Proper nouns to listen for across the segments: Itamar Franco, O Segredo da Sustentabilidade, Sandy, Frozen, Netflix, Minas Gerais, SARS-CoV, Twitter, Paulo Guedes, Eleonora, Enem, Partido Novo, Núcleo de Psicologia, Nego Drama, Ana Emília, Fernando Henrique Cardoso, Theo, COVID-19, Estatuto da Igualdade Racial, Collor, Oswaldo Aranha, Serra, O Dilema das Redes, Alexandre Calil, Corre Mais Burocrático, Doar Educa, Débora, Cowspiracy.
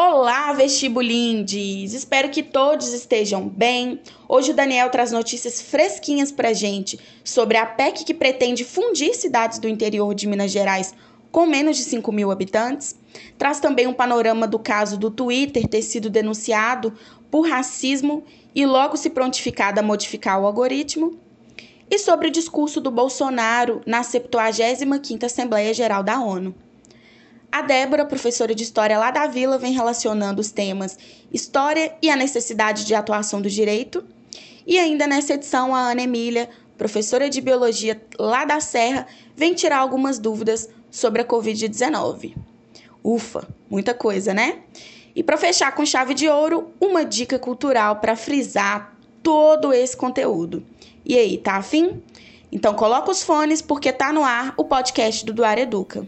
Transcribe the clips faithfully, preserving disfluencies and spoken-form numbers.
Olá, vestibulindes! Espero que todos estejam bem. Hoje o Daniel traz notícias fresquinhas pra gente sobre a P E C que pretende fundir cidades do interior de Minas Gerais com menos de cinco mil habitantes. Traz também um panorama do caso do Twitter ter sido denunciado por racismo e logo se prontificado a modificar o algoritmo. E sobre o discurso do Bolsonaro na septuagésima quinta Assembleia Geral da ONU. A Débora, professora de História lá da Vila, vem relacionando os temas História e a necessidade de atuação do direito. E ainda nessa edição, a Ana Emília, professora de Biologia lá da Serra, vem tirar algumas dúvidas sobre a covid dezenove. Ufa, muita coisa, né? E para fechar com chave de ouro, uma dica cultural para frisar todo esse conteúdo. E aí, tá afim? Então coloca os fones porque tá no ar o podcast do Doar Educa.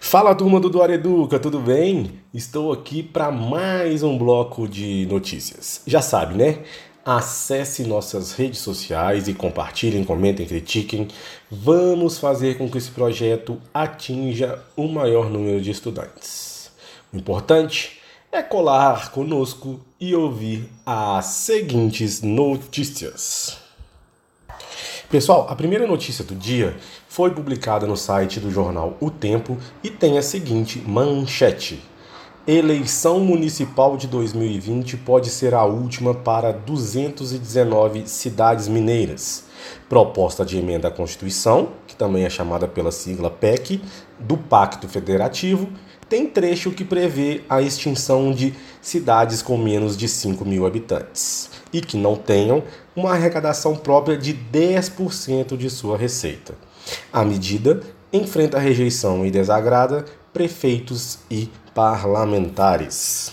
Fala, turma do Doar Educa, tudo bem? Estou aqui para mais um bloco de notícias. Já sabe, né? Acesse nossas redes sociais e compartilhem, comentem, critiquem. Vamos fazer com que esse projeto atinja o maior número de estudantes. O importante é colar conosco e ouvir as seguintes notícias. Pessoal, a primeira notícia do dia foi publicada no site do jornal O Tempo e tem a seguinte manchete. Eleição municipal de dois mil e vinte pode ser a última para duzentas e dezenove cidades mineiras. Proposta de emenda à Constituição, que também é chamada pela sigla P E C, do Pacto Federativo, tem trecho que prevê a extinção de cidades com menos de cinco mil habitantes e que não tenham uma arrecadação própria de dez por cento de sua receita. A medida enfrenta rejeição e desagrada prefeitos e parlamentares.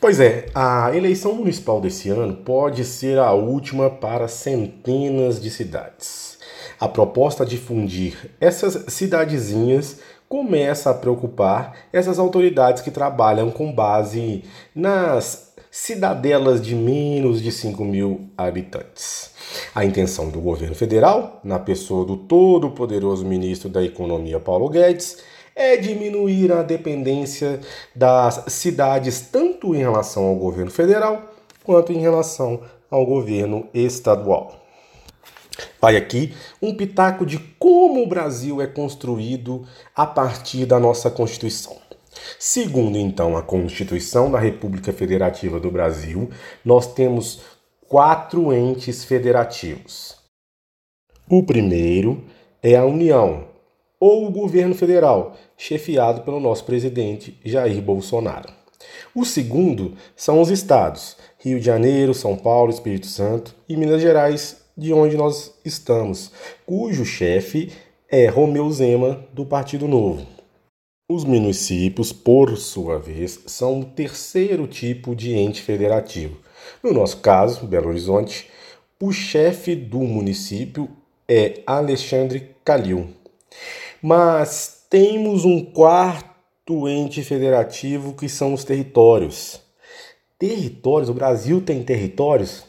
Pois é, a eleição municipal desse ano pode ser a última para centenas de cidades. A proposta de fundir essas cidadezinhas começa a preocupar essas autoridades que trabalham com base nas cidadelas de menos de cinco mil habitantes. A intenção do governo federal, na pessoa do todo-poderoso ministro da Economia, Paulo Guedes, é diminuir a dependência das cidades tanto em relação ao governo federal quanto em relação ao governo estadual. Vai aqui um pitaco de como o Brasil é construído a partir da nossa Constituição. Segundo, então, a Constituição da República Federativa do Brasil, nós temos quatro entes federativos. O primeiro é a União, ou o governo federal, chefiado pelo nosso presidente Jair Bolsonaro. O segundo são os estados, Rio de Janeiro, São Paulo, Espírito Santo e Minas Gerais, de onde nós estamos, cujo chefe é Romeu Zema, do Partido Novo. Os municípios, por sua vez, são o terceiro tipo de ente federativo. No nosso caso, Belo Horizonte, o chefe do município é Alexandre Calil. Mas temos um quarto ente federativo que são os territórios. Territórios? O Brasil tem territórios?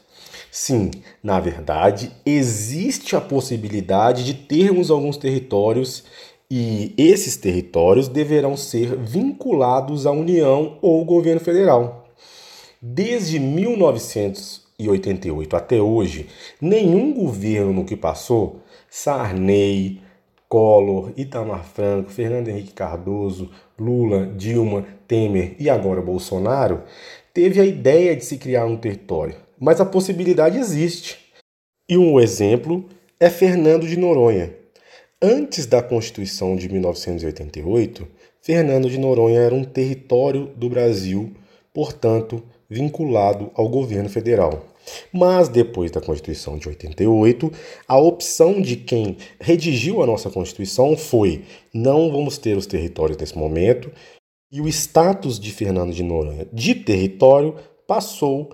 Sim, na verdade, existe a possibilidade de termos alguns territórios e esses territórios deverão ser vinculados à União ou ao governo federal. Desde mil novecentos e oitenta e oito até hoje, nenhum governo que passou, Sarney, Collor, Itamar Franco, Fernando Henrique Cardoso, Lula, Dilma, Temer e agora Bolsonaro, teve a ideia de se criar um território, mas a possibilidade existe. E um exemplo é Fernando de Noronha. Antes da Constituição de mil novecentos e oitenta e oito, Fernando de Noronha era um território do Brasil, portanto, vinculado ao governo federal. Mas depois da Constituição de oitenta e oito, a opção de quem redigiu a nossa Constituição foi: não vamos ter os territórios nesse momento, e o status de Fernando de Noronha de território passou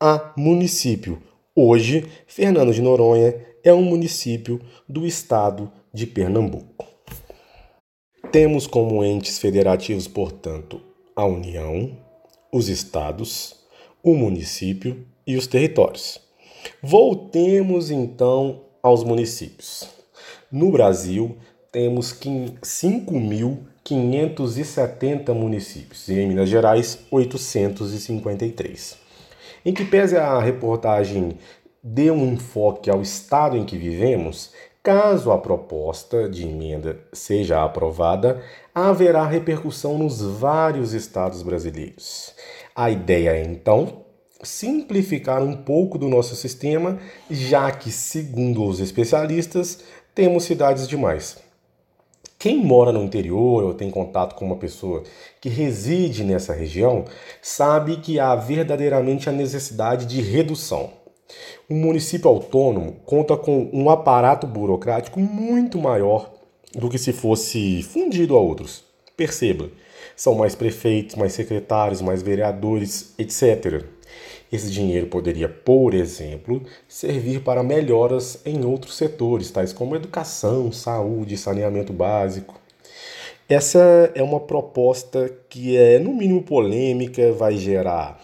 a município, Hoje, Fernando de Noronha é um município do estado de Pernambuco. Temos como entes federativos, portanto, a União, os estados, o município e os territórios. Voltemos, então, aos municípios. No Brasil, temos cinco mil quinhentos e setenta municípios e, em Minas Gerais, oitocentos e cinquenta e três. Em que pese a reportagem dê um enfoque ao estado em que vivemos, caso a proposta de emenda seja aprovada, haverá repercussão nos vários estados brasileiros. A ideia é, então, simplificar um pouco do nosso sistema, já que, segundo os especialistas, temos cidades demais. Quem mora no interior ou tem contato com uma pessoa que reside nessa região sabe que há verdadeiramente a necessidade de redução. Um município autônomo conta com um aparato burocrático muito maior do que se fosse fundido a outros. Perceba, são mais prefeitos, mais secretários, mais vereadores, etcétera. Esse dinheiro poderia, por exemplo, servir para melhoras em outros setores, tais como educação, saúde, saneamento básico. Essa é uma proposta que é, no mínimo, polêmica, vai gerar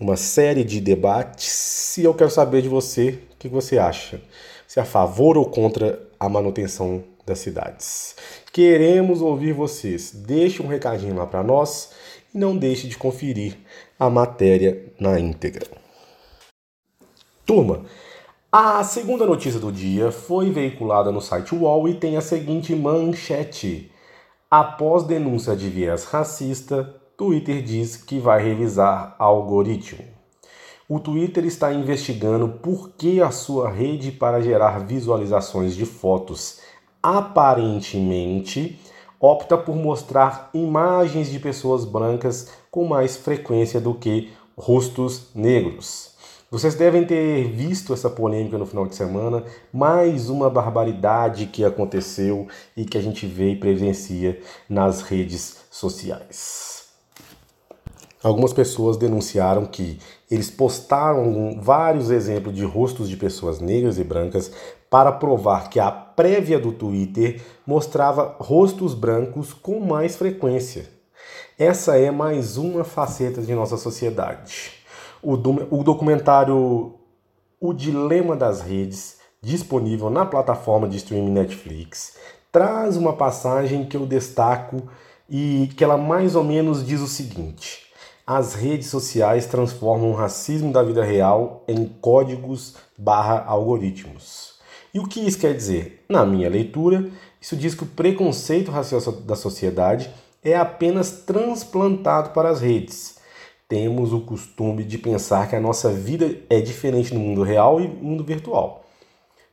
uma série de debates e eu quero saber de você o que você acha. Se é a favor ou contra a manutenção das cidades. Queremos ouvir vocês. Deixe um recadinho lá para nós e não deixe de conferir a matéria na íntegra. Turma, a segunda notícia do dia foi veiculada no site U O L e tem a seguinte manchete. Após denúncia de viés racista, Twitter diz que vai revisar algoritmo. O Twitter está investigando por que a sua rede para gerar visualizações de fotos aparentemente opta por mostrar imagens de pessoas brancas com mais frequência do que rostos negros. Vocês devem ter visto essa polêmica no final de semana, mais uma barbaridade que aconteceu e que a gente vê e presencia nas redes sociais. Algumas pessoas denunciaram que eles postaram vários exemplos de rostos de pessoas negras e brancas para provar que a prévia do Twitter mostrava rostos brancos com mais frequência. Essa é mais uma faceta de nossa sociedade. O, do, o documentário O Dilema das Redes, disponível na plataforma de streaming Netflix, traz uma passagem que eu destaco e que ela mais ou menos diz o seguinte: as redes sociais transformam o racismo da vida real em códigos barra algoritmos. E o que isso quer dizer? Na minha leitura, isso diz que o preconceito racial da sociedade é apenas transplantado para as redes. Temos o costume de pensar que a nossa vida é diferente no mundo real e no mundo virtual.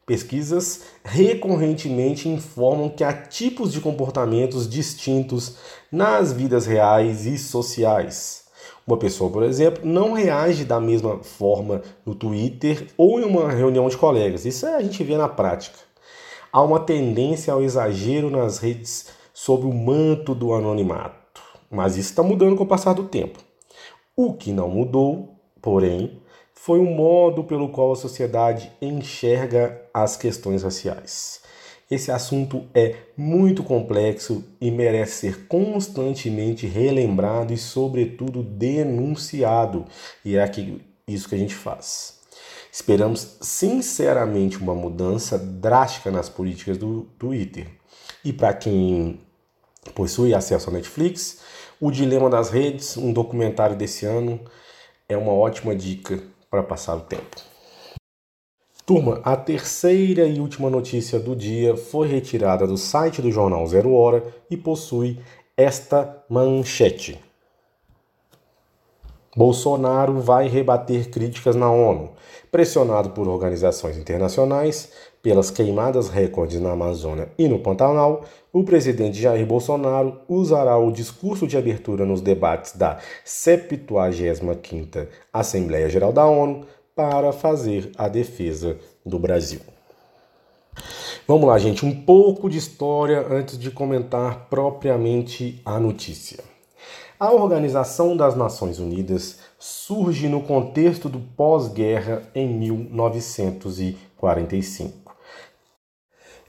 Pesquisas recorrentemente informam que há tipos de comportamentos distintos nas vidas reais e sociais. Uma pessoa, por exemplo, não reage da mesma forma no Twitter ou em uma reunião de colegas. Isso a gente vê na prática. Há uma tendência ao exagero nas redes sob o manto do anonimato. Mas isso está mudando com o passar do tempo. O que não mudou, porém, foi o modo pelo qual a sociedade enxerga as questões raciais. Esse assunto é muito complexo e merece ser constantemente relembrado e, sobretudo, denunciado. E é aqui, isso que a gente faz. Esperamos, sinceramente, uma mudança drástica nas políticas do Twitter. E para quem possui acesso ao Netflix, O Dilema das Redes, um documentário desse ano, é uma ótima dica para passar o tempo. Turma, a terceira e última notícia do dia foi retirada do site do jornal Zero Hora e possui esta manchete. Bolsonaro vai rebater críticas na ONU. Pressionado por organizações internacionais, pelas queimadas recordes na Amazônia e no Pantanal, o presidente Jair Bolsonaro usará o discurso de abertura nos debates da septuagésima quinta Assembleia Geral da ONU para fazer a defesa do Brasil. Vamos lá, gente, um pouco de história antes de comentar propriamente a notícia. A Organização das Nações Unidas surge no contexto do pós-guerra em mil novecentos e quarenta e cinco.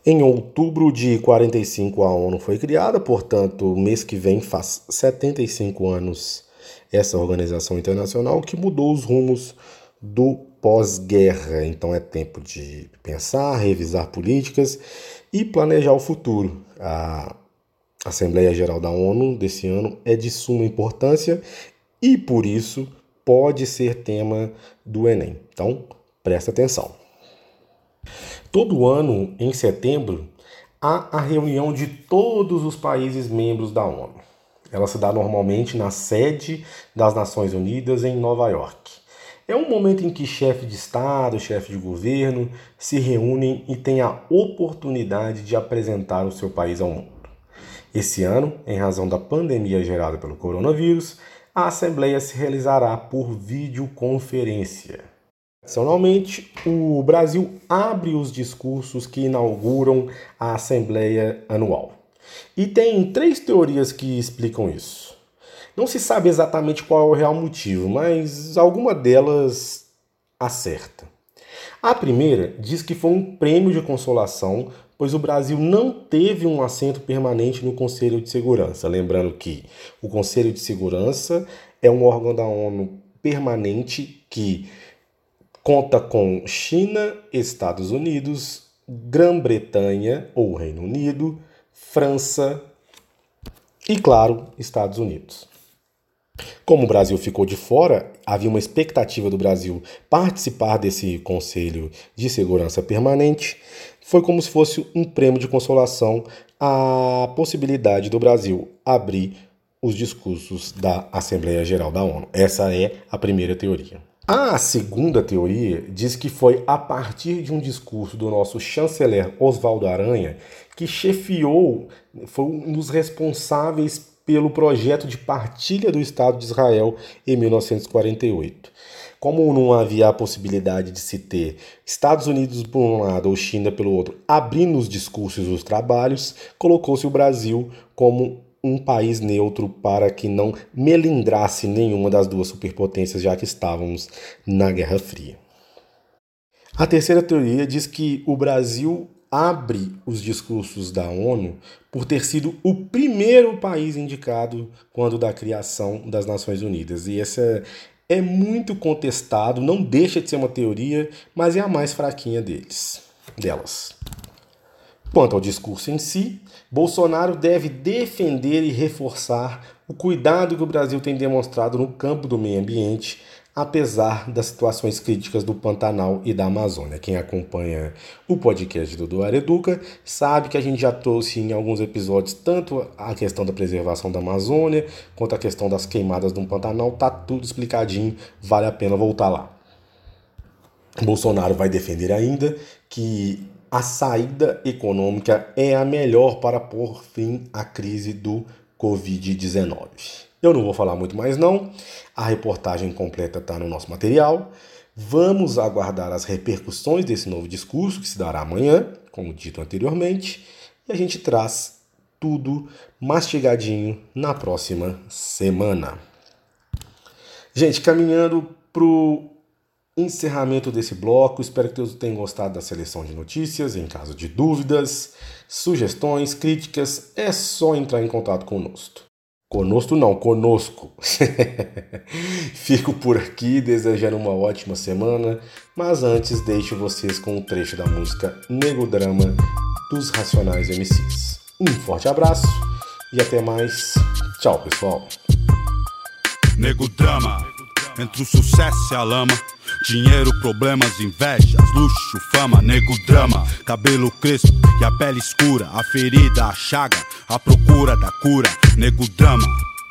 Em outubro de quarenta e cinco, a ONU foi criada, portanto, mês que vem faz setenta e cinco anos essa organização internacional que mudou os rumos do pós-guerra. Então é tempo de pensar, revisar políticas e planejar o futuro. A Assembleia Geral da ONU desse ano é de suma importância e, por isso, pode ser tema do Enem. Então, presta atenção. Todo ano, em setembro, há a reunião de todos os países membros da ONU. Ela se dá normalmente na sede das Nações Unidas, em Nova York. É um momento em que chefe de Estado, chefe de governo se reúnem e têm a oportunidade de apresentar o seu país ao mundo. Esse ano, em razão da pandemia gerada pelo coronavírus, a Assembleia se realizará por videoconferência. Tradicionalmente, o Brasil abre os discursos que inauguram a Assembleia Anual. E tem três teorias que explicam isso. Não se sabe exatamente qual é o real motivo, mas alguma delas acerta. A primeira diz que foi um prêmio de consolação, pois o Brasil não teve um assento permanente no Conselho de Segurança. Lembrando que o Conselho de Segurança é um órgão da ONU permanente que conta com China, Estados Unidos, Grã-Bretanha ou Reino Unido, França e, claro, Estados Unidos. Como o Brasil ficou de fora, havia uma expectativa do Brasil participar desse Conselho de Segurança Permanente. Foi como se fosse um prêmio de consolação à possibilidade do Brasil abrir os discursos da Assembleia Geral da ONU. Essa é a primeira teoria. A segunda teoria diz que foi a partir de um discurso do nosso chanceler Oswaldo Aranha que chefiou, foi um dos responsáveis pelo projeto de partilha do Estado de Israel em mil novecentos e quarenta e oito. Como não havia a possibilidade de se ter Estados Unidos por um lado ou China pelo outro, abrindo os discursos e os trabalhos, colocou-se o Brasil como um país neutro para que não melindrasse nenhuma das duas superpotências, já que estávamos na Guerra Fria. A terceira teoria diz que o Brasil abre os discursos da ONU por ter sido o primeiro país indicado quando da criação das Nações Unidas. E essa é muito contestado, não deixa de ser uma teoria, mas é a mais fraquinha deles, delas. Quanto ao discurso em si, Bolsonaro deve defender e reforçar o cuidado que o Brasil tem demonstrado no campo do meio ambiente, apesar das situações críticas do Pantanal e da Amazônia. Quem acompanha o podcast do Doar Educa sabe que a gente já trouxe em alguns episódios tanto a questão da preservação da Amazônia quanto a questão das queimadas do Pantanal. Tá tudo explicadinho, vale a pena voltar lá. Bolsonaro vai defender ainda que a saída econômica é a melhor para pôr fim à crise do covid dezenove. Eu não vou falar muito mais não, a reportagem completa está no nosso material. Vamos aguardar as repercussões desse novo discurso que se dará amanhã, como dito anteriormente, e a gente traz tudo mastigadinho na próxima semana. Gente, caminhando para o encerramento desse bloco, espero que todos tenham gostado da seleção de notícias. Em caso de dúvidas, sugestões, críticas, é só entrar em contato conosco. Conosco não, conosco. Fico por aqui desejando uma ótima semana, mas antes deixo vocês com um trecho da música Nego Drama dos Racionais M Cs. Um forte abraço e até mais. Tchau, pessoal. Nego Drama, entre o sucesso e a lama. Dinheiro, problemas, invejas, luxo, fama, nego drama. Cabelo crespo e a pele escura, a ferida, a chaga, a procura da cura. Nego drama,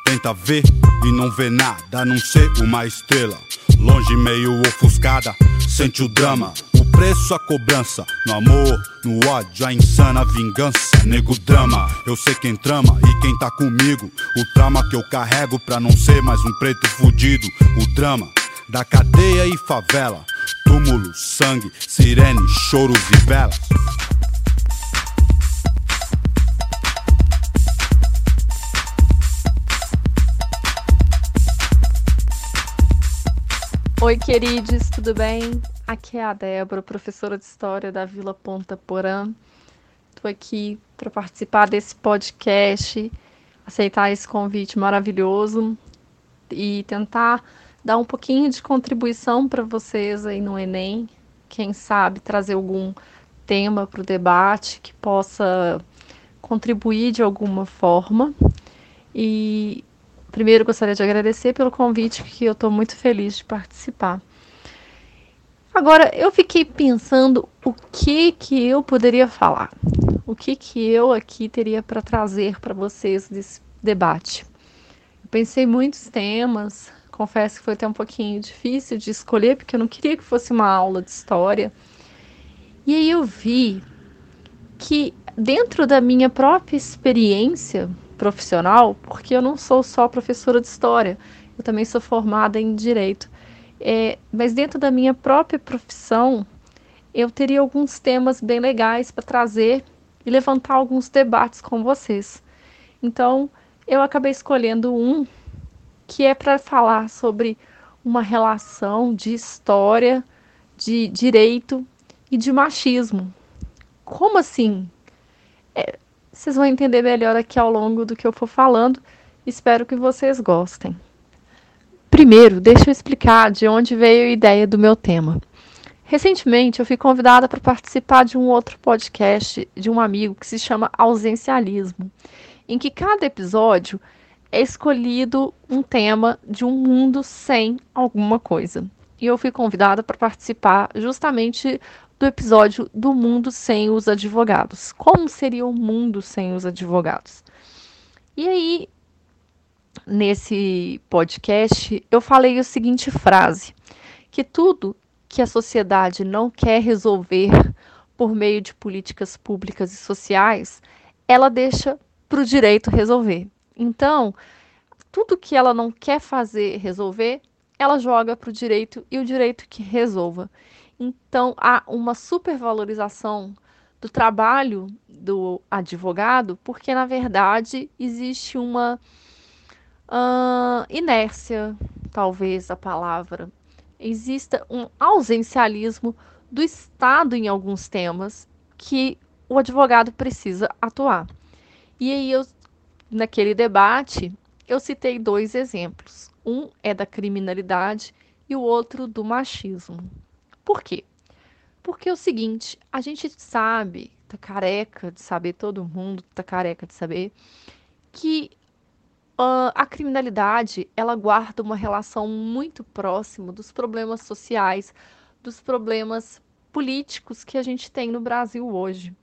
tenta ver e não vê nada, a não ser uma estrela longe, meio ofuscada, sente o drama. O preço, a cobrança, no amor, no ódio, a insana vingança. Nego drama, eu sei quem trama e quem tá comigo. O trauma que eu carrego pra não ser mais um preto fudido. O drama da cadeia e favela, túmulo, sangue, sirene, choros e velas. Oi, queridos, tudo bem? Aqui é a Débora, professora de História da Vila Ponta Porã. Estou aqui para participar desse podcast, aceitar esse convite maravilhoso e tentar dar um pouquinho de contribuição para vocês aí no Enem. Quem sabe trazer algum tema para o debate que possa contribuir de alguma forma. E primeiro, gostaria de agradecer pelo convite, que eu estou muito feliz de participar. Agora, eu fiquei pensando o que, que eu poderia falar, o que, que eu aqui teria para trazer para vocês desse debate. Eu pensei em muitos temas, confesso que foi até um pouquinho difícil de escolher, porque eu não queria que fosse uma aula de história. E aí eu vi que dentro da minha própria experiência profissional, porque eu não sou só professora de história, eu também sou formada em direito. É, mas dentro da minha própria profissão, eu teria alguns temas bem legais para trazer e levantar alguns debates com vocês. Então, eu acabei escolhendo um que é para falar sobre uma relação de história, de direito e de machismo. Como assim? É, Vocês vão entender melhor aqui ao longo do que eu for falando. Espero que vocês gostem. Primeiro, deixa eu explicar de onde veio a ideia do meu tema. Recentemente, eu fui convidada para participar de um outro podcast de um amigo que se chama Ausencialismo, em que cada episódio é escolhido um tema de um mundo sem alguma coisa. E eu fui convidada para participar justamente do episódio do mundo sem os advogados. Como seria o mundo sem os advogados? E aí, nesse podcast, eu falei a seguinte frase, que tudo que a sociedade não quer resolver por meio de políticas públicas e sociais, ela deixa para o direito resolver. Então, tudo que ela não quer fazer resolver, ela joga para o direito e o direito que resolva. Então, há uma supervalorização do trabalho do advogado, porque, na verdade, existe uma uh, inércia, talvez a palavra. Exista um ausencialismo do Estado em alguns temas que o advogado precisa atuar. E aí, eu, naquele debate, eu citei dois exemplos. Um é da criminalidade e o outro do machismo. Por quê? Porque é o seguinte, a gente sabe, tá careca de saber, todo mundo tá careca de saber, que uh, a criminalidade, ela guarda uma relação muito próxima dos problemas sociais, dos problemas políticos que a gente tem no Brasil hoje.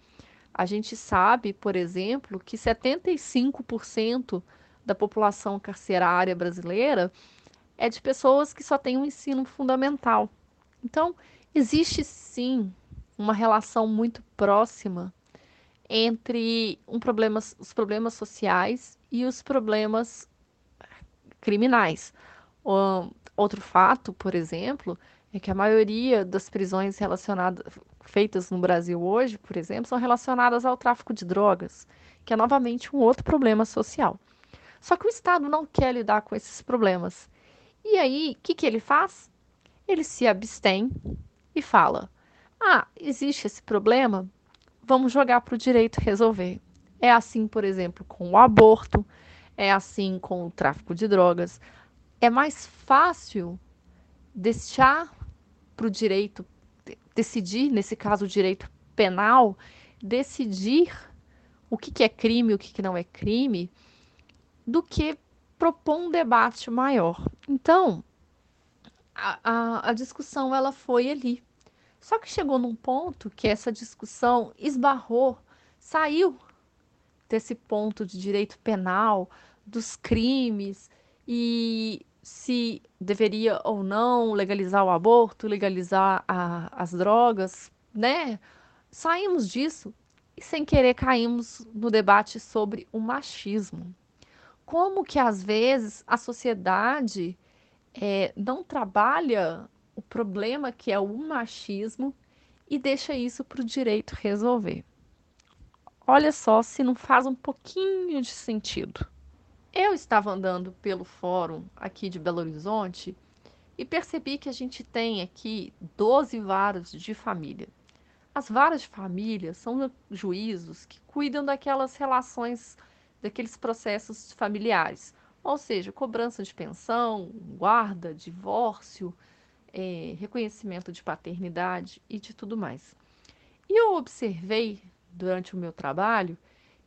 A gente sabe, por exemplo, que setenta e cinco por cento da população carcerária brasileira é de pessoas que só têm um ensino fundamental. Então, existe sim uma relação muito próxima entre um problema, os problemas sociais e os problemas criminais. Um, outro fato, por exemplo, é que a maioria das prisões relacionadas, feitas no Brasil hoje, por exemplo, são relacionadas ao tráfico de drogas, que é novamente um outro problema social. Só que o Estado não quer lidar com esses problemas. E aí, o que, que ele faz? Ele se abstém e fala, ah, existe esse problema, vamos jogar para o direito resolver. É assim, por exemplo, com o aborto, é assim com o tráfico de drogas. É mais fácil deixar para o direito decidir, nesse caso o direito penal, decidir o que, que é crime e o que, que não é crime, do que propor um debate maior. Então, A, a, a discussão ela foi ali. Só que chegou num ponto que essa discussão esbarrou, saiu desse ponto de direito penal, dos crimes, e se deveria ou não legalizar o aborto, legalizar a, as drogas, né? Saímos disso e, sem querer, caímos no debate sobre o machismo. Como que, às vezes, a sociedade É, não trabalha o problema que é o machismo e deixa isso para o direito resolver. Olha só se não faz um pouquinho de sentido. Eu estava andando pelo fórum aqui de Belo Horizonte e percebi que a gente tem aqui doze varas de família. As varas de família são juízos que cuidam daquelas relações, daqueles processos familiares, ou seja, cobrança de pensão, guarda, divórcio, é, reconhecimento de paternidade e de tudo mais. E eu observei durante o meu trabalho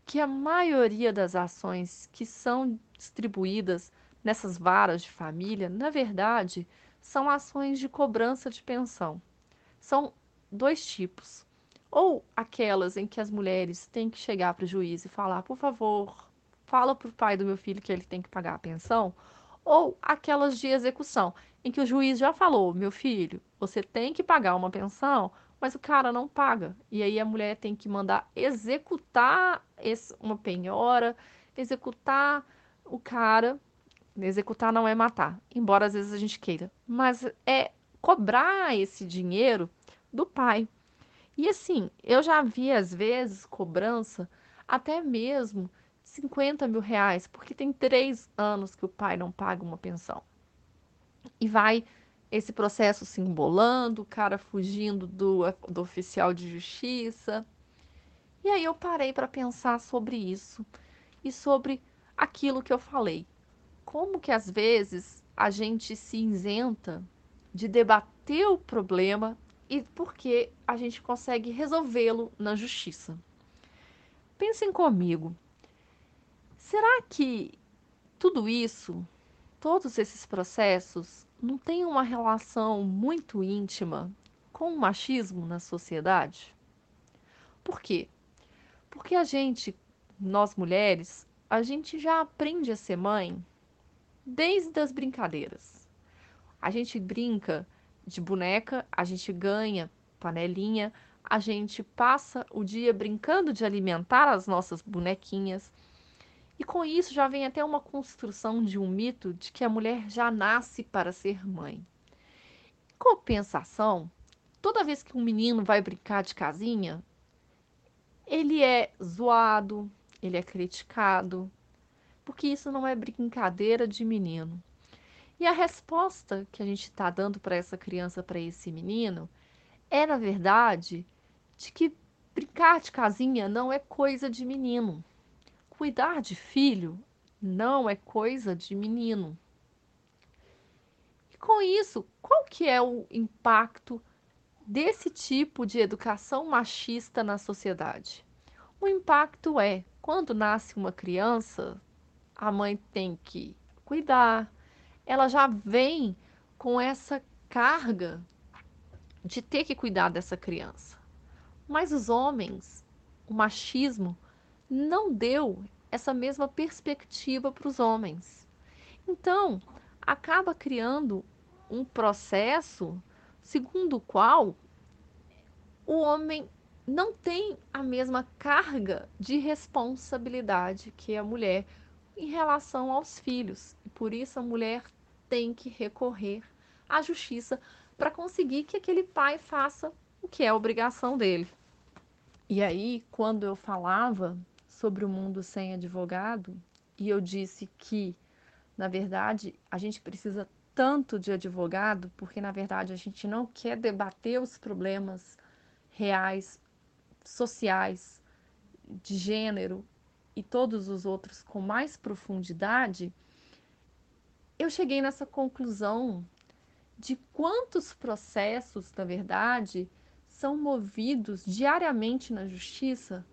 que a maioria das ações que são distribuídas nessas varas de família, na verdade, são ações de cobrança de pensão. São dois tipos. Ou aquelas em que as mulheres têm que chegar para o juiz e falar, por favor, fala para o pai do meu filho que ele tem que pagar a pensão. Ou aquelas de execução, em que o juiz já falou, meu filho, você tem que pagar uma pensão, mas o cara não paga. E aí a mulher tem que mandar executar esse, uma penhora, executar o cara. Executar não é matar, embora às vezes a gente queira. Mas é cobrar esse dinheiro do pai. E assim, eu já vi às vezes cobrança até mesmo cinquenta mil reais, porque tem três anos que o pai não paga uma pensão. E vai esse processo se embolando, o cara fugindo do, do oficial de justiça. E aí eu parei para pensar sobre isso e sobre aquilo que eu falei. Como que às vezes a gente se isenta de debater o problema e porque a gente consegue resolvê-lo na justiça. Pensem comigo, será que tudo isso, todos esses processos, não tem uma relação muito íntima com o machismo na sociedade? Por quê? Porque a gente, nós mulheres, a gente já aprende a ser mãe desde as brincadeiras. A gente brinca de boneca, a gente ganha panelinha, a gente passa o dia brincando de alimentar as nossas bonequinhas. E com isso já vem até uma construção de um mito de que a mulher já nasce para ser mãe. Em compensação, toda vez que um menino vai brincar de casinha, ele é zoado, ele é criticado, porque isso não é brincadeira de menino. E a resposta que a gente está dando para essa criança, para esse menino, é, na verdade, de que brincar de casinha não é coisa de menino. Cuidar de filho não é coisa de menino. E com isso, qual que é o impacto desse tipo de educação machista na sociedade? O impacto é, quando nasce uma criança, a mãe tem que cuidar. Ela já vem com essa carga de ter que cuidar dessa criança. Mas os homens, o machismo, não deu essa mesma perspectiva para os homens. Então, acaba criando um processo segundo o qual o homem não tem a mesma carga de responsabilidade que a mulher em relação aos filhos. E por isso a mulher tem que recorrer à justiça para conseguir que aquele pai faça o que é a obrigação dele. E aí, quando eu falava sobre o mundo sem advogado, e eu disse que, na verdade, a gente precisa tanto de advogado, porque, na verdade, a gente não quer debater os problemas reais, sociais, de gênero e todos os outros com mais profundidade, eu cheguei nessa conclusão de quantos processos, na verdade, são movidos diariamente na justiça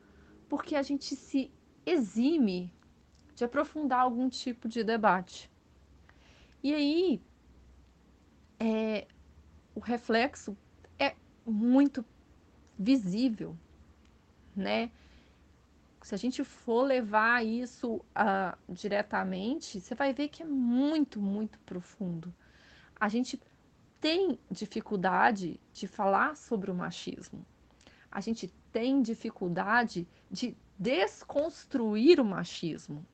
porque a gente se exime de aprofundar algum tipo de debate. E aí, é, o reflexo é muito visível, né? Se a gente for levar isso uh, diretamente, você vai ver que é muito, muito profundo. A gente tem dificuldade de falar sobre o machismo. A gente tem dificuldade de desconstruir o machismo.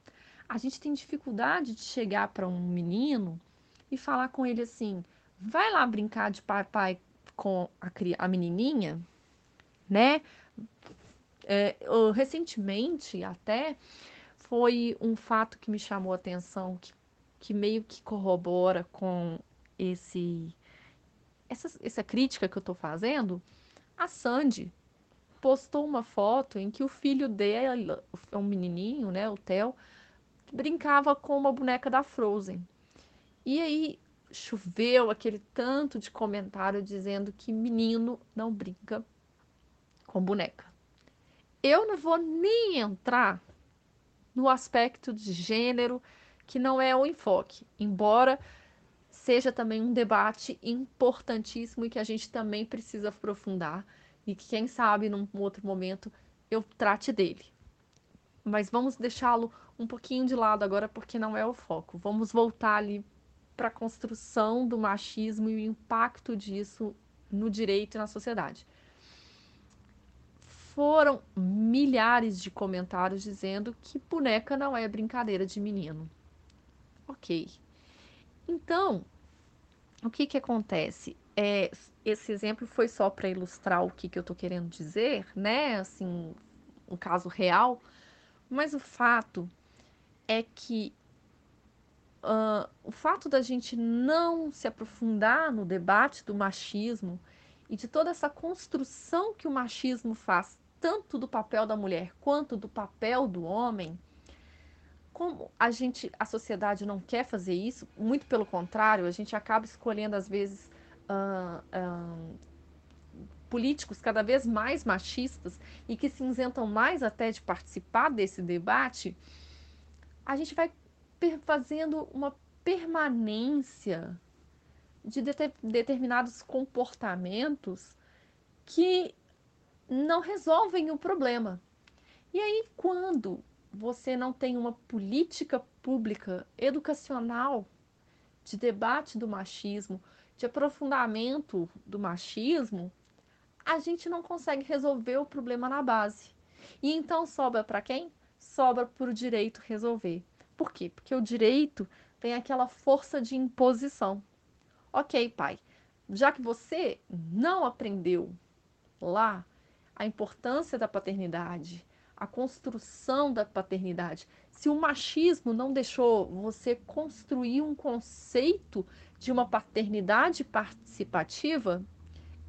A gente tem dificuldade de chegar para um menino e falar com ele assim, vai lá brincar de papai com a, a menininha, né? É, eu, recentemente até, foi um fato que me chamou a atenção, que, que meio que corrobora com esse, essa, essa crítica que eu estou fazendo, a Sandy postou uma foto em que o filho dela, um menininho, né, o Theo, brincava com uma boneca da Frozen. E aí choveu aquele tanto de comentário dizendo que menino não brinca com boneca. Eu não vou nem entrar no aspecto de gênero, que não é o enfoque, embora seja também um debate importantíssimo e que a gente também precisa aprofundar e que, quem sabe, num outro momento eu trate dele. Mas vamos deixá-lo um pouquinho de lado agora, porque não é o foco. Vamos voltar ali para a construção do machismo e o impacto disso no direito e na sociedade. Foram milhares de comentários dizendo que boneca não é brincadeira de menino. Ok. Então, o que que acontece? É, esse exemplo foi só para ilustrar o que que eu estou querendo dizer, né? Assim, um caso real. Mas o fato é que uh, o fato da gente não se aprofundar no debate do machismo e de toda essa construção que o machismo faz, tanto do papel da mulher quanto do papel do homem, como a gente, a sociedade não quer fazer isso, muito pelo contrário, a gente acaba escolhendo, às vezes, uh, uh, políticos cada vez mais machistas e que se isentam mais até de participar desse debate, a gente vai fazendo uma permanência de determinados comportamentos que não resolvem o problema. E aí, quando você não tem uma política pública educacional de debate do machismo, de aprofundamento do machismo, a gente não consegue resolver o problema na base. E então sobra para quem? Sobra para o direito resolver. Por quê? Porque o direito tem aquela força de imposição. Ok, pai, já que você não aprendeu lá a importância da paternidade, a construção da paternidade, se o machismo não deixou você construir um conceito de uma paternidade participativa,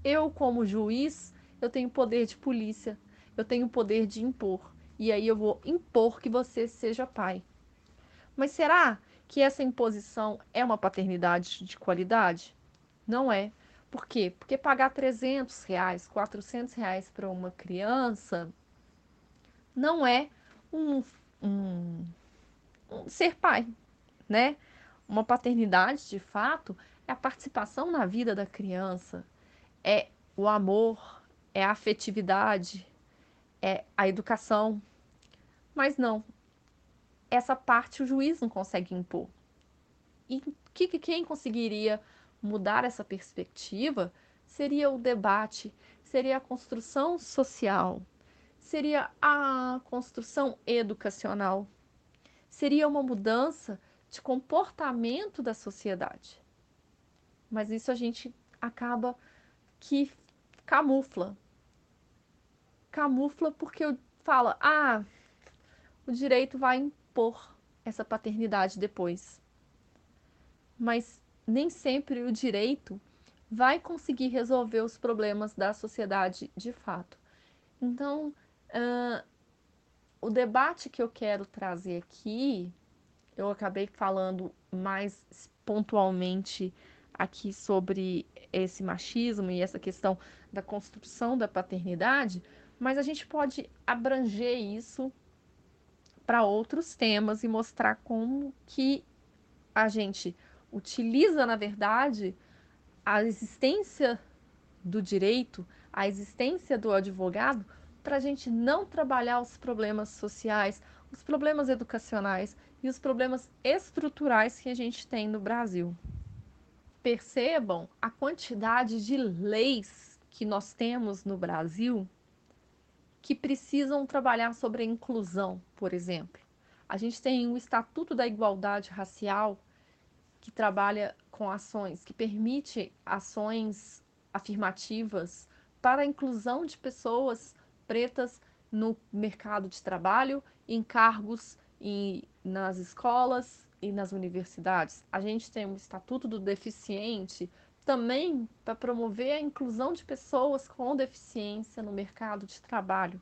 eu, como juiz, eu tenho poder de polícia, eu tenho poder de impor, e aí eu vou impor que você seja pai. Mas será que essa imposição é uma paternidade de qualidade? Não é. Por quê? Porque pagar trezentos reais, quatrocentos reais para uma criança não é um, um, um ser pai, né? Uma paternidade, de fato, é a participação na vida da criança, é o amor, é a afetividade, é a educação. Mas não. Essa parte o juiz não consegue impor. E que, quem conseguiria mudar essa perspectiva seria o debate, seria a construção social, seria a construção educacional, seria uma mudança de comportamento da sociedade. Mas isso a gente acaba que camufla. Camufla porque eu falo, ah, o direito vai impor por essa paternidade depois. Mas nem sempre o direito vai conseguir resolver os problemas da sociedade de fato. Então, uh, o debate que eu quero trazer aqui, eu acabei falando mais pontualmente aqui sobre esse machismo e essa questão da construção da paternidade, mas a gente pode abranger isso para outros temas e mostrar como que a gente utiliza, na verdade, a existência do direito, a existência do advogado, para a gente não trabalhar os problemas sociais, os problemas educacionais e os problemas estruturais que a gente tem no Brasil. Percebam a quantidade de leis que nós temos no Brasil que precisam trabalhar sobre a inclusão, por exemplo. A gente tem o Estatuto da Igualdade Racial, que trabalha com ações, que permite ações afirmativas para a inclusão de pessoas pretas no mercado de trabalho, em cargos, em, nas escolas e nas universidades, a gente tem um Estatuto do Deficiente também para promover a inclusão de pessoas com deficiência no mercado de trabalho.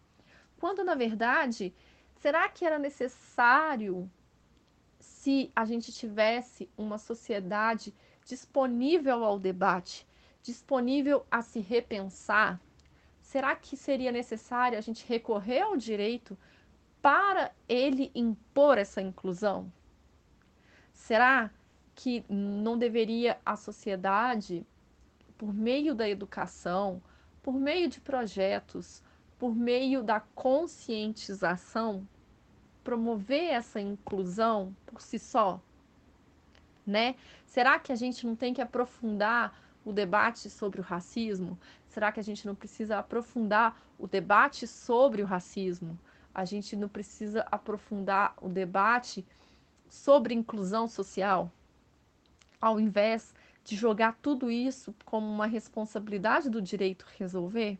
Quando, na verdade, será que era necessário se a gente tivesse uma sociedade disponível ao debate, disponível a se repensar? Será que seria necessário a gente recorrer ao direito para ele impor essa inclusão? Será que não deveria a sociedade, por meio da educação, por meio de projetos, por meio da conscientização, promover essa inclusão por si só, né? Será que a gente não tem que aprofundar o debate sobre o racismo? Será que a gente não precisa aprofundar o debate sobre o racismo? A gente não precisa aprofundar o debate sobre inclusão social? Ao invés de jogar tudo isso como uma responsabilidade do direito resolver?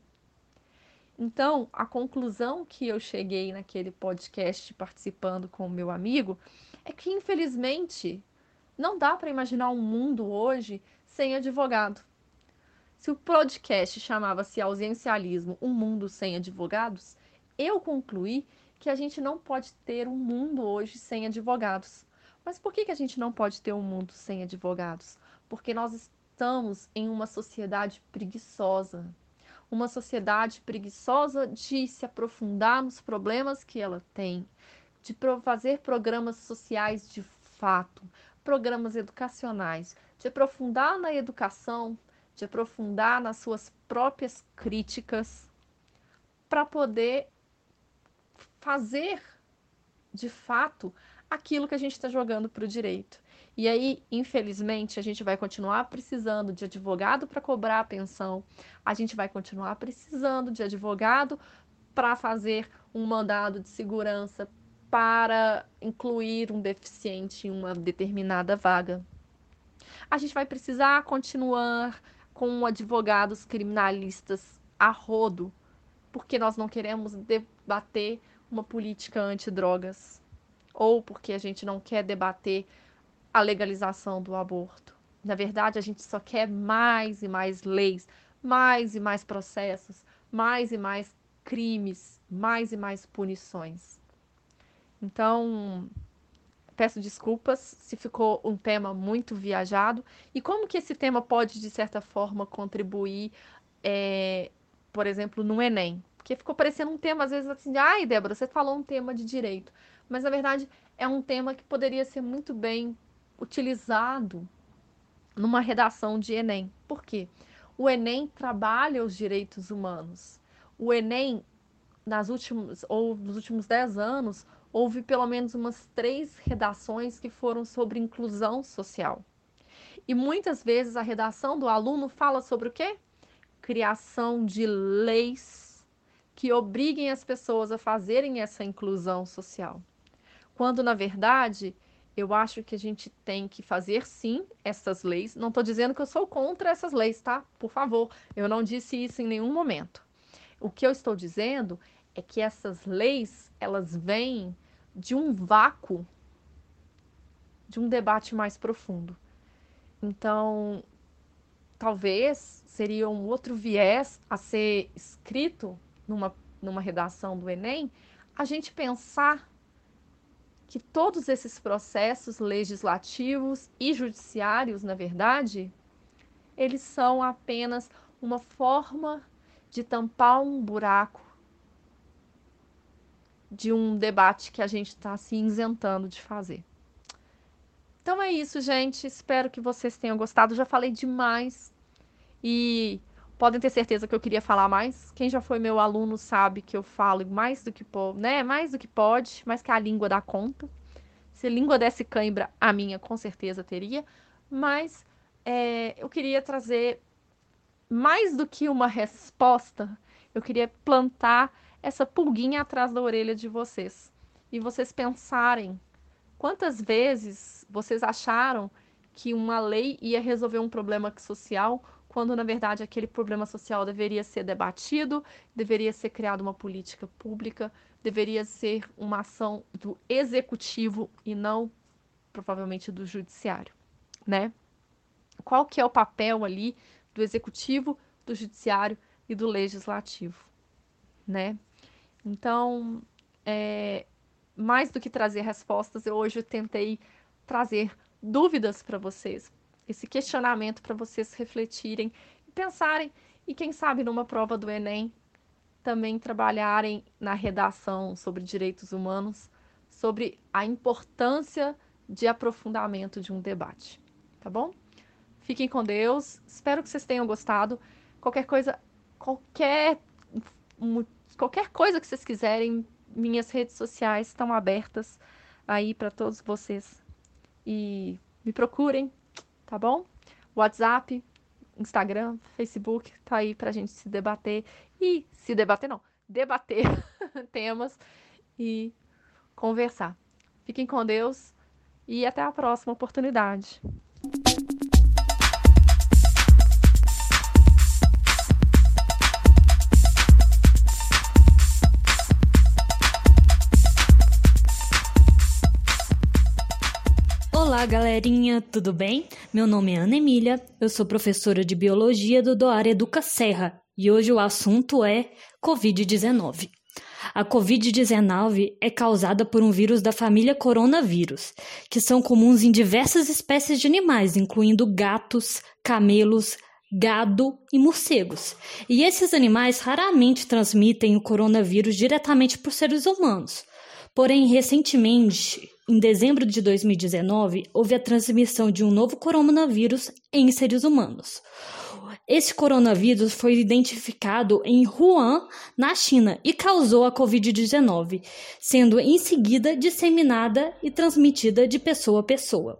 Então, a conclusão que eu cheguei naquele podcast participando com o meu amigo é que, infelizmente, não dá para imaginar um mundo hoje sem advogado. Se o podcast chamava-se Ausencialismo, um mundo sem advogados, eu concluí que a gente não pode ter um mundo hoje sem advogados. Mas por que que a gente não pode ter um mundo sem advogados? Porque nós estamos em uma sociedade preguiçosa. Uma sociedade preguiçosa de se aprofundar nos problemas que ela tem, de fazer programas sociais de fato, programas educacionais, de aprofundar na educação, de aprofundar nas suas próprias críticas, para poder fazer, de fato, aquilo que a gente está jogando para o direito. E aí, infelizmente, a gente vai continuar precisando de advogado para cobrar a pensão, a gente vai continuar precisando de advogado para fazer um mandado de segurança para incluir um deficiente em uma determinada vaga. A gente vai precisar continuar com advogados criminalistas a rodo, porque nós não queremos debater uma política antidrogas, ou porque a gente não quer debater a legalização do aborto. Na verdade, a gente só quer mais e mais leis, mais e mais processos, mais e mais crimes, mais e mais punições. Então, peço desculpas se ficou um tema muito viajado. E como que esse tema pode, de certa forma, contribuir, é, por exemplo, no Enem? Porque ficou parecendo um tema, às vezes, assim, ai, Débora, você falou um tema de direito. Mas, na verdade, é um tema que poderia ser muito bem utilizado numa redação de Enem. Por quê? O Enem trabalha os direitos humanos. O Enem, nas últimas, ou nos últimos dez anos, houve pelo menos umas três redações que foram sobre inclusão social. E muitas vezes a redação do aluno fala sobre o quê? Criação de leis que obriguem as pessoas a fazerem essa inclusão social. Quando, na verdade, eu acho que a gente tem que fazer, sim, essas leis. Não estou dizendo que eu sou contra essas leis, tá? Por favor, eu não disse isso em nenhum momento. O que eu estou dizendo é que essas leis, elas vêm de um vácuo, de um debate mais profundo. Então, talvez seria um outro viés a ser escrito numa, numa redação do Enem, a gente pensar que todos esses processos legislativos e judiciários, na verdade, eles são apenas uma forma de tampar um buraco de um debate que a gente está se isentando de fazer. Então é isso, gente. Espero que vocês tenham gostado. Já falei demais e podem ter certeza que eu queria falar mais. Quem já foi meu aluno sabe que eu falo mais do que, po- né? mais do que pode, mais que a língua dá conta. Se a língua desse cãibra, a minha com certeza teria. Mas é, eu queria trazer mais do que uma resposta, eu queria plantar essa pulguinha atrás da orelha de vocês. E vocês pensarem quantas vezes vocês acharam que uma lei ia resolver um problema social, quando, na verdade, aquele problema social deveria ser debatido, deveria ser criada uma política pública, deveria ser uma ação do executivo e não provavelmente do judiciário, né? Qual que é o papel ali do executivo, do judiciário e do legislativo, né? Então, é, mais do que trazer respostas, eu hoje tentei trazer dúvidas para vocês, esse questionamento para vocês refletirem, pensarem e, quem sabe, numa prova do Enem, também trabalharem na redação sobre direitos humanos, sobre a importância de aprofundamento de um debate, tá bom? Fiquem com Deus, espero que vocês tenham gostado. Qualquer coisa, qualquer, qualquer coisa que vocês quiserem, minhas redes sociais estão abertas aí para todos vocês. E me procurem, tá bom? WhatsApp, Instagram, Facebook, tá aí pra gente se debater e se debater não, debater temas e conversar. Fiquem com Deus e até a próxima oportunidade. Olá, galerinha, tudo bem? Meu nome é Ana Emília, eu sou professora de Biologia do Doar Educa Serra e hoje o assunto é covid dezenove. A covid dezenove é causada por um vírus da família coronavírus, que são comuns em diversas espécies de animais, incluindo gatos, camelos, gado e morcegos. E esses animais raramente transmitem o coronavírus diretamente para os seres humanos. Porém, recentemente, em dezembro de dois mil e dezenove, houve a transmissão de um novo coronavírus em seres humanos. Esse coronavírus foi identificado em Wuhan, na China, e causou a covid dezenove, sendo em seguida disseminada e transmitida de pessoa a pessoa.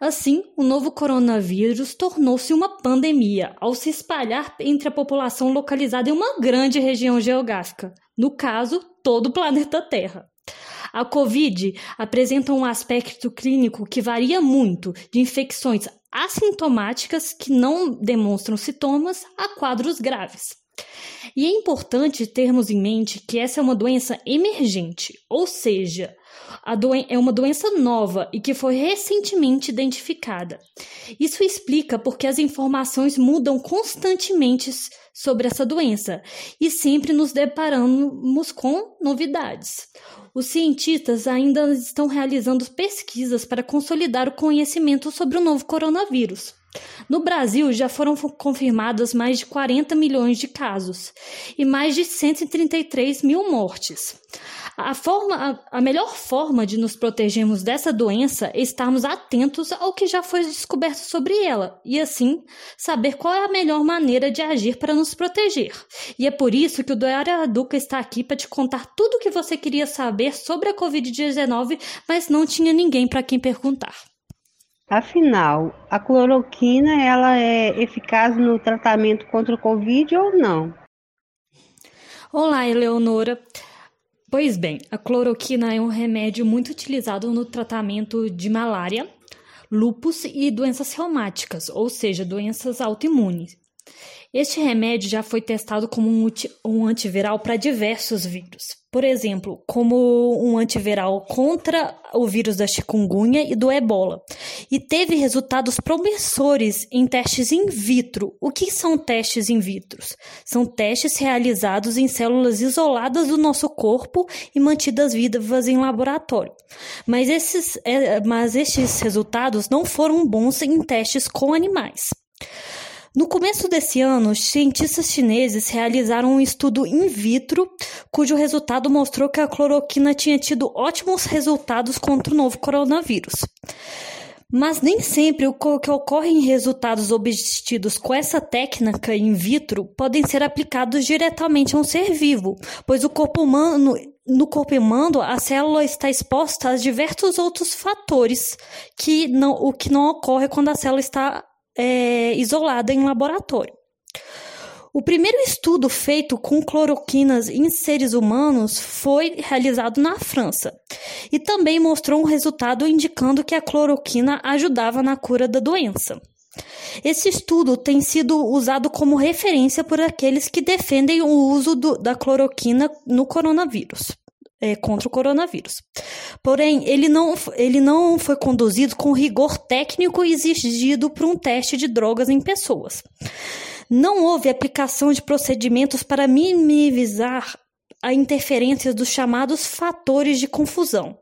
Assim, o novo coronavírus tornou-se uma pandemia ao se espalhar entre a população localizada em uma grande região geográfica, no caso, todo o planeta Terra. A COVID apresenta um aspecto clínico que varia muito de infecções assintomáticas que não demonstram sintomas a quadros graves. E é importante termos em mente que essa é uma doença emergente, ou seja, a doen- é uma doença nova e que foi recentemente identificada. Isso explica porque as informações mudam constantemente sobre essa doença e sempre nos deparamos com novidades. Os cientistas ainda estão realizando pesquisas para consolidar o conhecimento sobre o novo coronavírus. No Brasil, já foram confirmadas mais de quarenta milhões de casos e mais de cento e trinta e três mil mortes. A, forma, a melhor forma de nos protegermos dessa doença é estarmos atentos ao que já foi descoberto sobre ela e, assim, saber qual é a melhor maneira de agir para nos proteger. E é por isso que o Doar Educa está aqui para te contar tudo o que você queria saber sobre a covid dezenove, mas não tinha ninguém para quem perguntar. Afinal, a cloroquina ela é eficaz no tratamento contra o Covid ou não? Olá, Eleonora. Pois bem, a cloroquina é um remédio muito utilizado no tratamento de malária, lúpus e doenças reumáticas, ou seja, doenças autoimunes. Este remédio já foi testado como um antiviral para diversos vírus. Por exemplo, como um antiviral contra o vírus da chikungunya e do ebola. E teve resultados promissores em testes in vitro. O que são testes in vitro? São testes realizados em células isoladas do nosso corpo e mantidas vivas em laboratório. Mas esses, mas estes resultados não foram bons em testes com animais. No começo desse ano, cientistas chineses realizaram um estudo in vitro, cujo resultado mostrou que a cloroquina tinha tido ótimos resultados contra o novo coronavírus. Mas nem sempre o que ocorre em resultados obtidos com essa técnica in vitro podem ser aplicados diretamente a um ser vivo, pois o corpo humano... No corpo humano, a célula está exposta a diversos outros fatores, que não, o que não ocorre quando a célula está É, isolada em laboratório. O primeiro estudo feito com cloroquinas em seres humanos foi realizado na França e também mostrou um resultado indicando que a cloroquina ajudava na cura da doença. Esse estudo tem sido usado como referência por aqueles que defendem o uso do, da cloroquina no coronavírus. é, contra o coronavírus. Porém, ele não, ele não foi conduzido com o rigor técnico exigido para um teste de drogas em pessoas. Não houve aplicação de procedimentos para minimizar a interferência dos chamados fatores de confusão,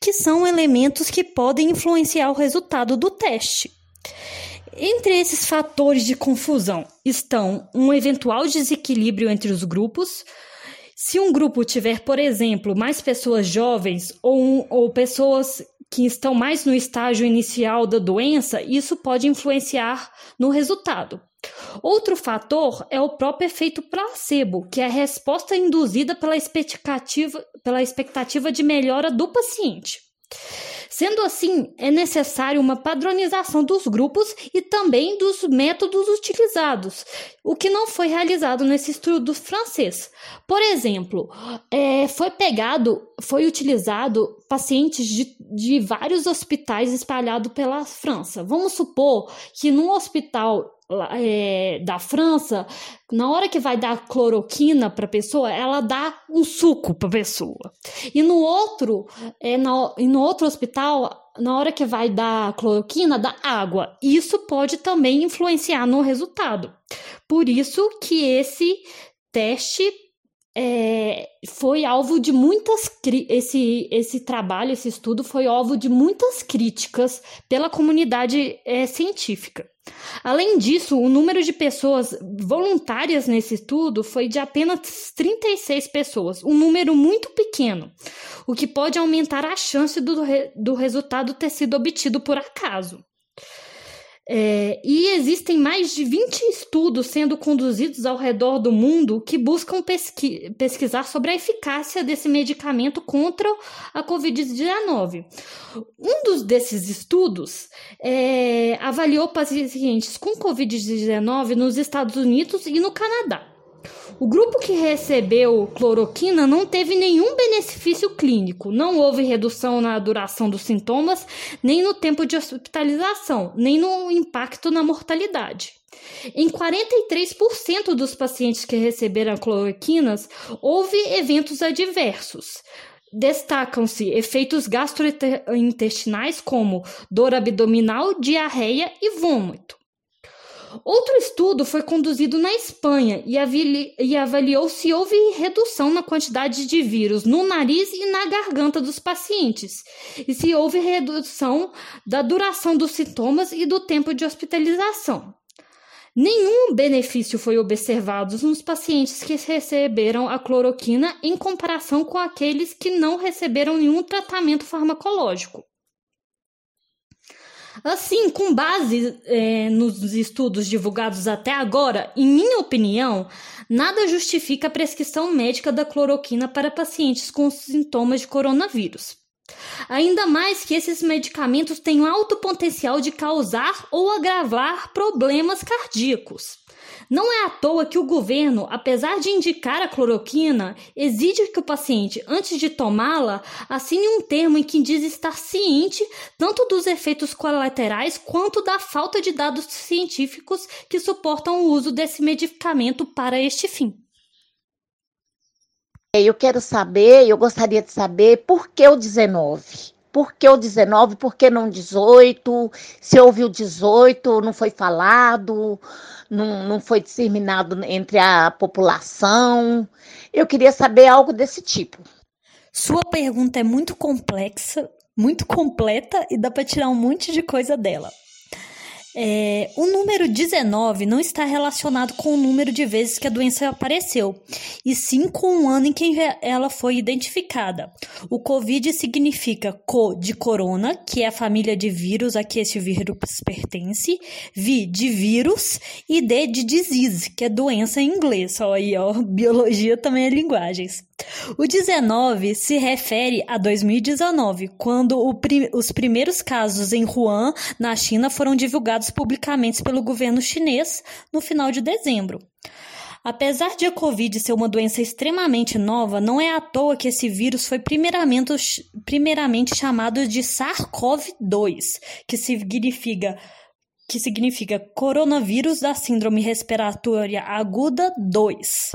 que são elementos que podem influenciar o resultado do teste. Entre esses fatores de confusão estão um eventual desequilíbrio entre os grupos. Se um grupo tiver, por exemplo, mais pessoas jovens ou, um, ou pessoas que estão mais no estágio inicial da doença, isso pode influenciar no resultado. Outro fator é o próprio efeito placebo, que é a resposta induzida pela expectativa, pela expectativa de melhora do paciente. Sendo assim, é necessário uma padronização dos grupos e também dos métodos utilizados, o que não foi realizado nesse estudo francês. Por exemplo, é, foi pegado, foi utilizado pacientes de, de vários hospitais espalhados pela França. Vamos supor que num hospital É, da França, na hora que vai dar cloroquina para a pessoa, ela dá um suco para a pessoa. E no outro, é, na, e no outro hospital, na hora que vai dar cloroquina, dá água. Isso pode também influenciar no resultado. Por isso que esse teste é, foi alvo de muitas esse esse trabalho, esse estudo foi alvo de muitas críticas pela comunidade é, científica. Além disso, o número de pessoas voluntárias nesse estudo foi de apenas trinta e seis pessoas, um número muito pequeno, o que pode aumentar a chance do, re- do resultado ter sido obtido por acaso. É, e existem mais de vinte estudos sendo conduzidos ao redor do mundo que buscam pesqui- pesquisar sobre a eficácia desse medicamento contra a covid dezenove. Um dos desses estudos é, avaliou pacientes com covid dezenove nos Estados Unidos e no Canadá. O grupo que recebeu cloroquina não teve nenhum benefício clínico, não houve redução na duração dos sintomas, nem no tempo de hospitalização, nem no impacto na mortalidade. Em quarenta e três por cento dos pacientes que receberam cloroquinas, houve eventos adversos. Destacam-se efeitos gastrointestinais como dor abdominal, diarreia e vômito. Outro estudo foi conduzido na Espanha e, avali- e avaliou se houve redução na quantidade de vírus no nariz e na garganta dos pacientes, e se houve redução da duração dos sintomas e do tempo de hospitalização. Nenhum benefício foi observado nos pacientes que receberam a cloroquina em comparação com aqueles que não receberam nenhum tratamento farmacológico. Assim, com base eh, nos estudos divulgados até agora, em minha opinião, nada justifica a prescrição médica da cloroquina para pacientes com sintomas de coronavírus. Ainda mais que esses medicamentos têm alto potencial de causar ou agravar problemas cardíacos. Não é à toa que o governo, apesar de indicar a cloroquina, exige que o paciente, antes de tomá-la, assine um termo em que diz estar ciente tanto dos efeitos colaterais quanto da falta de dados científicos que suportam o uso desse medicamento para este fim. Eu quero saber, eu gostaria de saber por que o dezenove? Por que o dezenove? Por que não dezoito? Se houve o dezoito, não foi falado, não, não foi disseminado entre a população. Eu queria saber algo desse tipo. Sua pergunta é muito complexa, muito completa e dá para tirar um monte de coisa dela. É, o número dezenove não está relacionado com o número de vezes que a doença apareceu, e sim com o ano em que ela foi identificada. O COVID significa co de corona, que é a família de vírus a que este vírus pertence, vi de vírus e d de disease, que é doença em inglês. Só aí, ó, biologia também é linguagens. O dezenove se refere a dois mil e dezenove, quando o prim- os primeiros casos em Wuhan, na China, foram divulgados publicamente pelo governo chinês no final de dezembro. Apesar de a Covid ser uma doença extremamente nova, não é à toa que esse vírus foi primeiramente, primeiramente chamado de SARS-CoV dois, que significa... que significa Coronavírus da Síndrome Respiratória Aguda dois.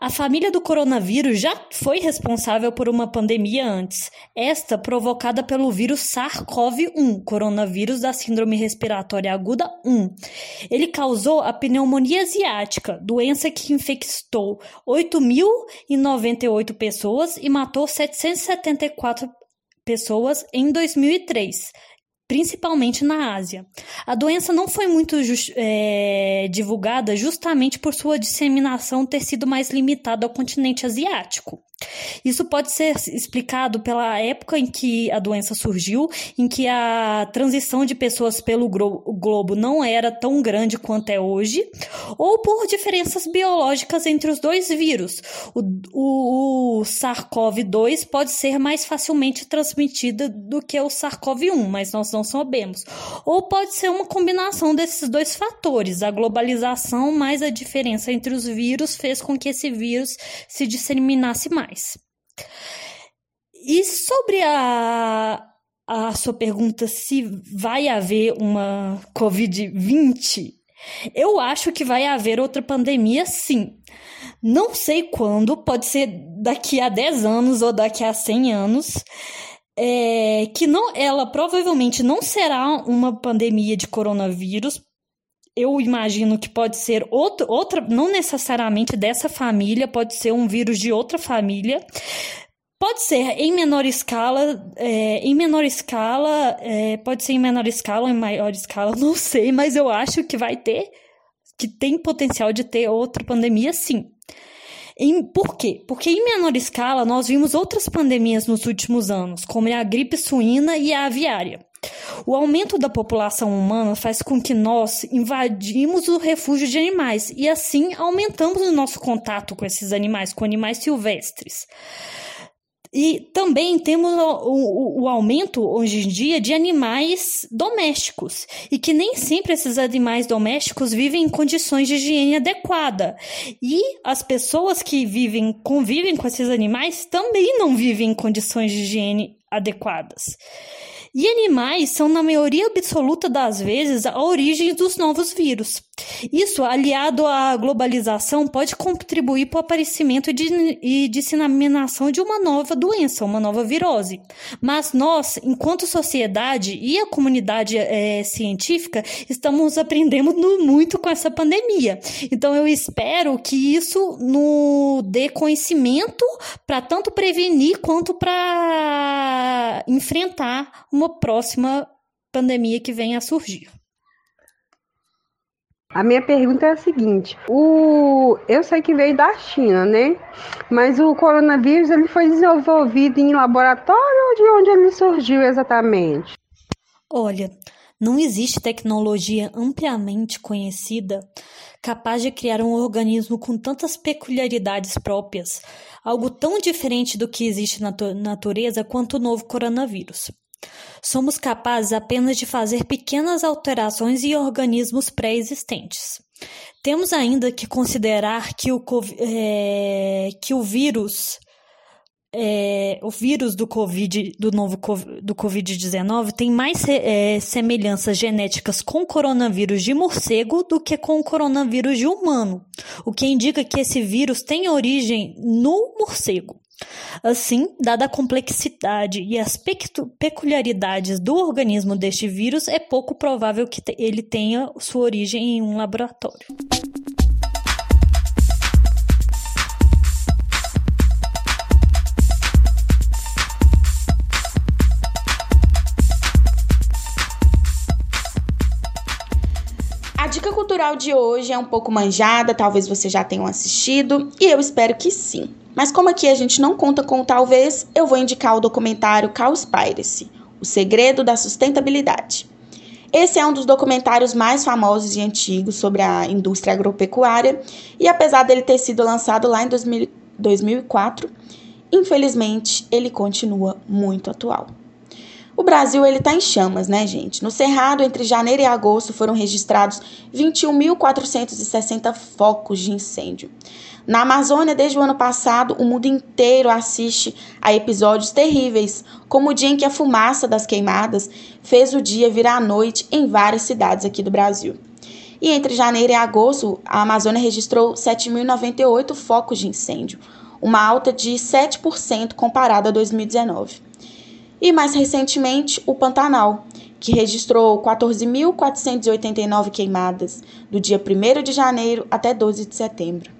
A família do coronavírus já foi responsável por uma pandemia antes, esta provocada pelo vírus SARS-CoV um, coronavírus da síndrome respiratória aguda um. Ele causou a pneumonia asiática, doença que infectou oito mil e noventa e oito pessoas e matou setecentos e setenta e quatro pessoas em dois mil e três. Principalmente na Ásia. A doença não foi muito é, divulgada justamente por sua disseminação ter sido mais limitada ao continente asiático. Isso pode ser explicado pela época em que a doença surgiu, em que a transição de pessoas pelo globo não era tão grande quanto é hoje, ou por diferenças biológicas entre os dois vírus. O, o, o SARS-CoV dois pode ser mais facilmente transmitida do que o SARS-CoV um, mas nós não sabemos. Ou pode ser uma combinação desses dois fatores. A globalização mais a diferença entre os vírus fez com que esse vírus se disseminasse mais. E sobre a, a sua pergunta se vai haver uma covid vinte, eu acho que vai haver outra pandemia sim. Não sei quando, pode ser daqui a dez anos ou daqui a cem anos, é, que não, ela provavelmente não será uma pandemia de coronavírus. Eu imagino que pode ser outro, outra, não necessariamente dessa família, pode ser um vírus de outra família, pode ser em menor escala, é, em menor escala, é, pode ser em menor escala ou em maior escala, não sei, mas eu acho que vai ter, que tem potencial de ter outra pandemia sim. Em, por quê? Porque em menor escala nós vimos outras pandemias nos últimos anos, como a gripe suína e a aviária. O aumento da população humana faz com que nós invadimos o refúgio de animais e assim aumentamos o nosso contato com esses animais, com animais silvestres. E também temos o, o, o aumento, hoje em dia, de animais domésticos. E que nem sempre esses animais domésticos vivem em condições de higiene adequada. E as pessoas que vivem, convivem com esses animais também não vivem em condições de higiene adequadas. E animais são, na maioria absoluta das vezes, a origem dos novos vírus. Isso, aliado à globalização, pode contribuir para o aparecimento e disseminação de uma nova doença, uma nova virose. Mas nós, enquanto sociedade e a comunidade é, científica, estamos aprendendo muito com essa pandemia. Então, eu espero que isso nos dê conhecimento para tanto prevenir quanto para enfrentar uma próxima pandemia que venha a surgir. A minha pergunta é a seguinte, o... eu sei que veio da China, né? Mas o coronavírus ele foi desenvolvido em laboratório ou de onde ele surgiu exatamente? Olha, não existe tecnologia ampliamente conhecida capaz de criar um organismo com tantas peculiaridades próprias, algo tão diferente do que existe na natureza quanto o novo coronavírus. Somos capazes apenas de fazer pequenas alterações em organismos pré-existentes. Temos ainda que considerar que o, é, que o vírus, é, o vírus do, COVID, do novo do covid dezenove tem mais é, semelhanças genéticas com o coronavírus de morcego do que com o coronavírus de humano, o que indica que esse vírus tem origem no morcego. Assim, dada a complexidade e as peculiaridades do organismo deste vírus, é pouco provável que ele tenha sua origem em um laboratório. A dica cultural de hoje é um pouco manjada, talvez vocês já tenham assistido, e eu espero que sim. Mas como aqui a gente não conta com o talvez, eu vou indicar o documentário Cowspiracy, O Segredo da Sustentabilidade. Esse é um dos documentários mais famosos e antigos sobre a indústria agropecuária, e apesar dele ter sido lançado lá em dois mil, dois mil e quatro, infelizmente ele continua muito atual. O Brasil ele está em chamas, né, gente? No Cerrado, entre janeiro e agosto, foram registrados vinte e um mil, quatrocentos e sessenta focos de incêndio. Na Amazônia, desde o ano passado, o mundo inteiro assiste a episódios terríveis, como o dia em que a fumaça das queimadas fez o dia virar a noite em várias cidades aqui do Brasil. E entre janeiro e agosto, a Amazônia registrou sete mil e noventa e oito focos de incêndio, uma alta de sete por cento comparada a dois mil e dezenove. E mais recentemente, o Pantanal, que registrou quatorze mil quatrocentos e oitenta e nove queimadas, do dia primeiro de janeiro até doze de setembro.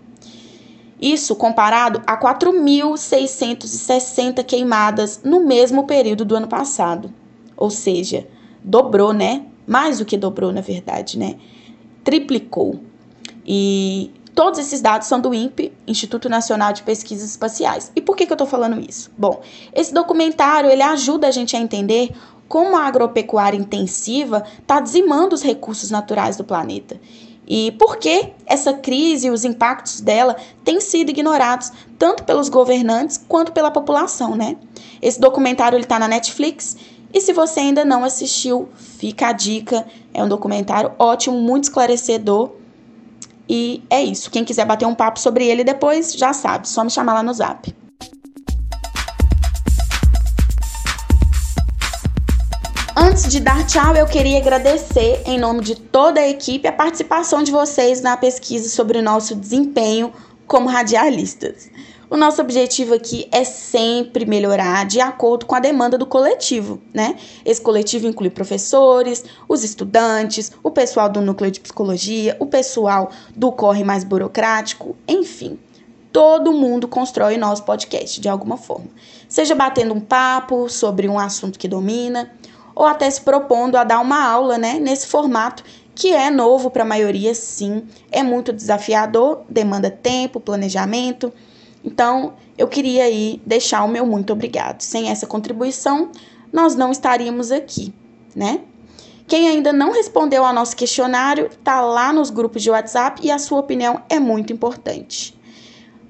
Isso comparado a quatro mil seiscentos e sessenta queimadas no mesmo período do ano passado. Ou seja, dobrou, né? Mais do que dobrou, na verdade, né? Triplicou. E todos esses dados são do I N P E, Instituto Nacional de Pesquisas Espaciais. E por que que eu tô falando isso? Bom, esse documentário, ele ajuda a gente a entender como a agropecuária intensiva está dizimando os recursos naturais do planeta. E por que essa crise e os impactos dela têm sido ignorados tanto pelos governantes quanto pela população, né? Esse documentário está na Netflix e se você ainda não assistiu, fica a dica. É um documentário ótimo, muito esclarecedor e é isso. Quem quiser bater um papo sobre ele depois, já sabe, só me chamar lá no Zap. Antes de dar tchau, eu queria agradecer, em nome de toda a equipe, a participação de vocês na pesquisa sobre o nosso desempenho como radialistas. O nosso objetivo aqui é sempre melhorar de acordo com a demanda do coletivo, né? Esse coletivo inclui professores, os estudantes, o pessoal do núcleo de psicologia, o pessoal do corre mais burocrático, enfim. Todo mundo constrói o nosso podcast, de alguma forma. Seja batendo um papo sobre um assunto que domina, ou até se propondo a dar uma aula, né, nesse formato que é novo para a maioria, sim. É muito desafiador, demanda tempo, planejamento. Então, eu queria aí deixar o meu muito obrigado. Sem essa contribuição, nós não estaríamos aqui, né? Quem ainda não respondeu ao nosso questionário, tá lá nos grupos de WhatsApp e a sua opinião é muito importante.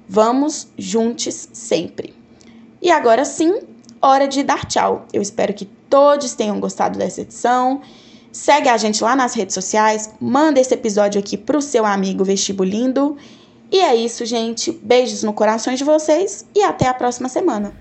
Vamos juntos sempre. E agora sim, hora de dar tchau. Eu espero que todos tenham gostado dessa edição. Segue a gente lá nas redes sociais, manda esse episódio aqui pro seu amigo vestibulindo. E é isso, gente. Beijos no coração de vocês e até a próxima semana.